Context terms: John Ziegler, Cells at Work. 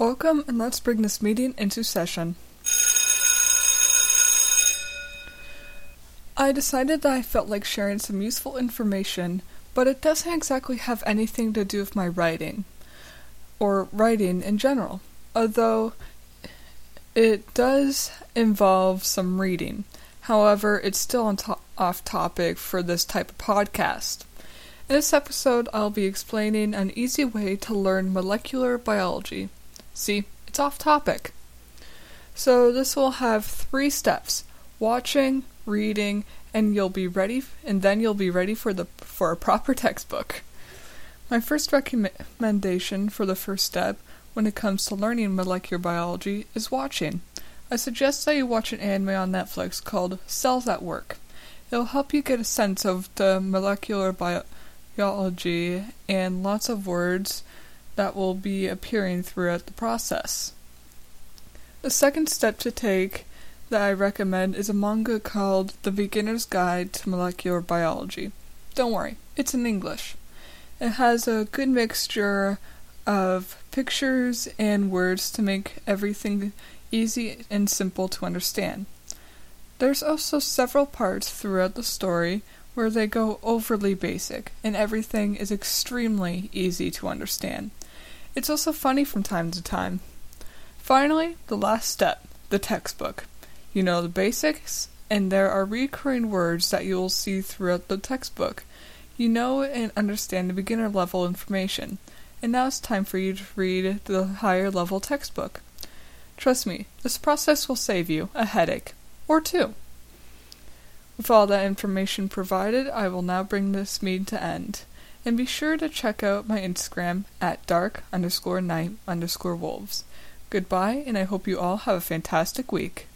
Welcome, and let's bring this meeting into session. I decided that I felt like sharing some useful information, but it doesn't exactly have anything to do with my writing, or writing in general, although it does involve some reading. However, it's still off topic for this type of podcast. In this episode, I'll be explaining an easy way to learn molecular biology. See, it's off topic. So this will have 3 steps: watching, reading, and then you'll be ready for a proper textbook. My first recommendation for the first step when it comes to learning molecular biology is watching. I suggest that you watch an anime on Netflix called Cells at Work. It will help you get a sense of the molecular biology and lots of words that will be appearing throughout the process. The second step to take that I recommend is a manga called The Beginner's Guide to Molecular Biology. Don't worry, it's in English. It has a good mixture of pictures and words to make everything easy and simple to understand. There's also several parts throughout the story where they go overly basic, and everything is extremely easy to understand. It's also funny from time to time. Finally, the last step, the textbook. You know the basics, and there are recurring words that you will see throughout the textbook. You know and understand the beginner level information, and now it's time for you to read the higher level textbook. Trust me, this process will save you a headache, or 2. With all that information provided, I will now bring this meeting to end, and be sure to check out my Instagram at dark_night_wolves. Goodbye, and I hope you all have a fantastic week.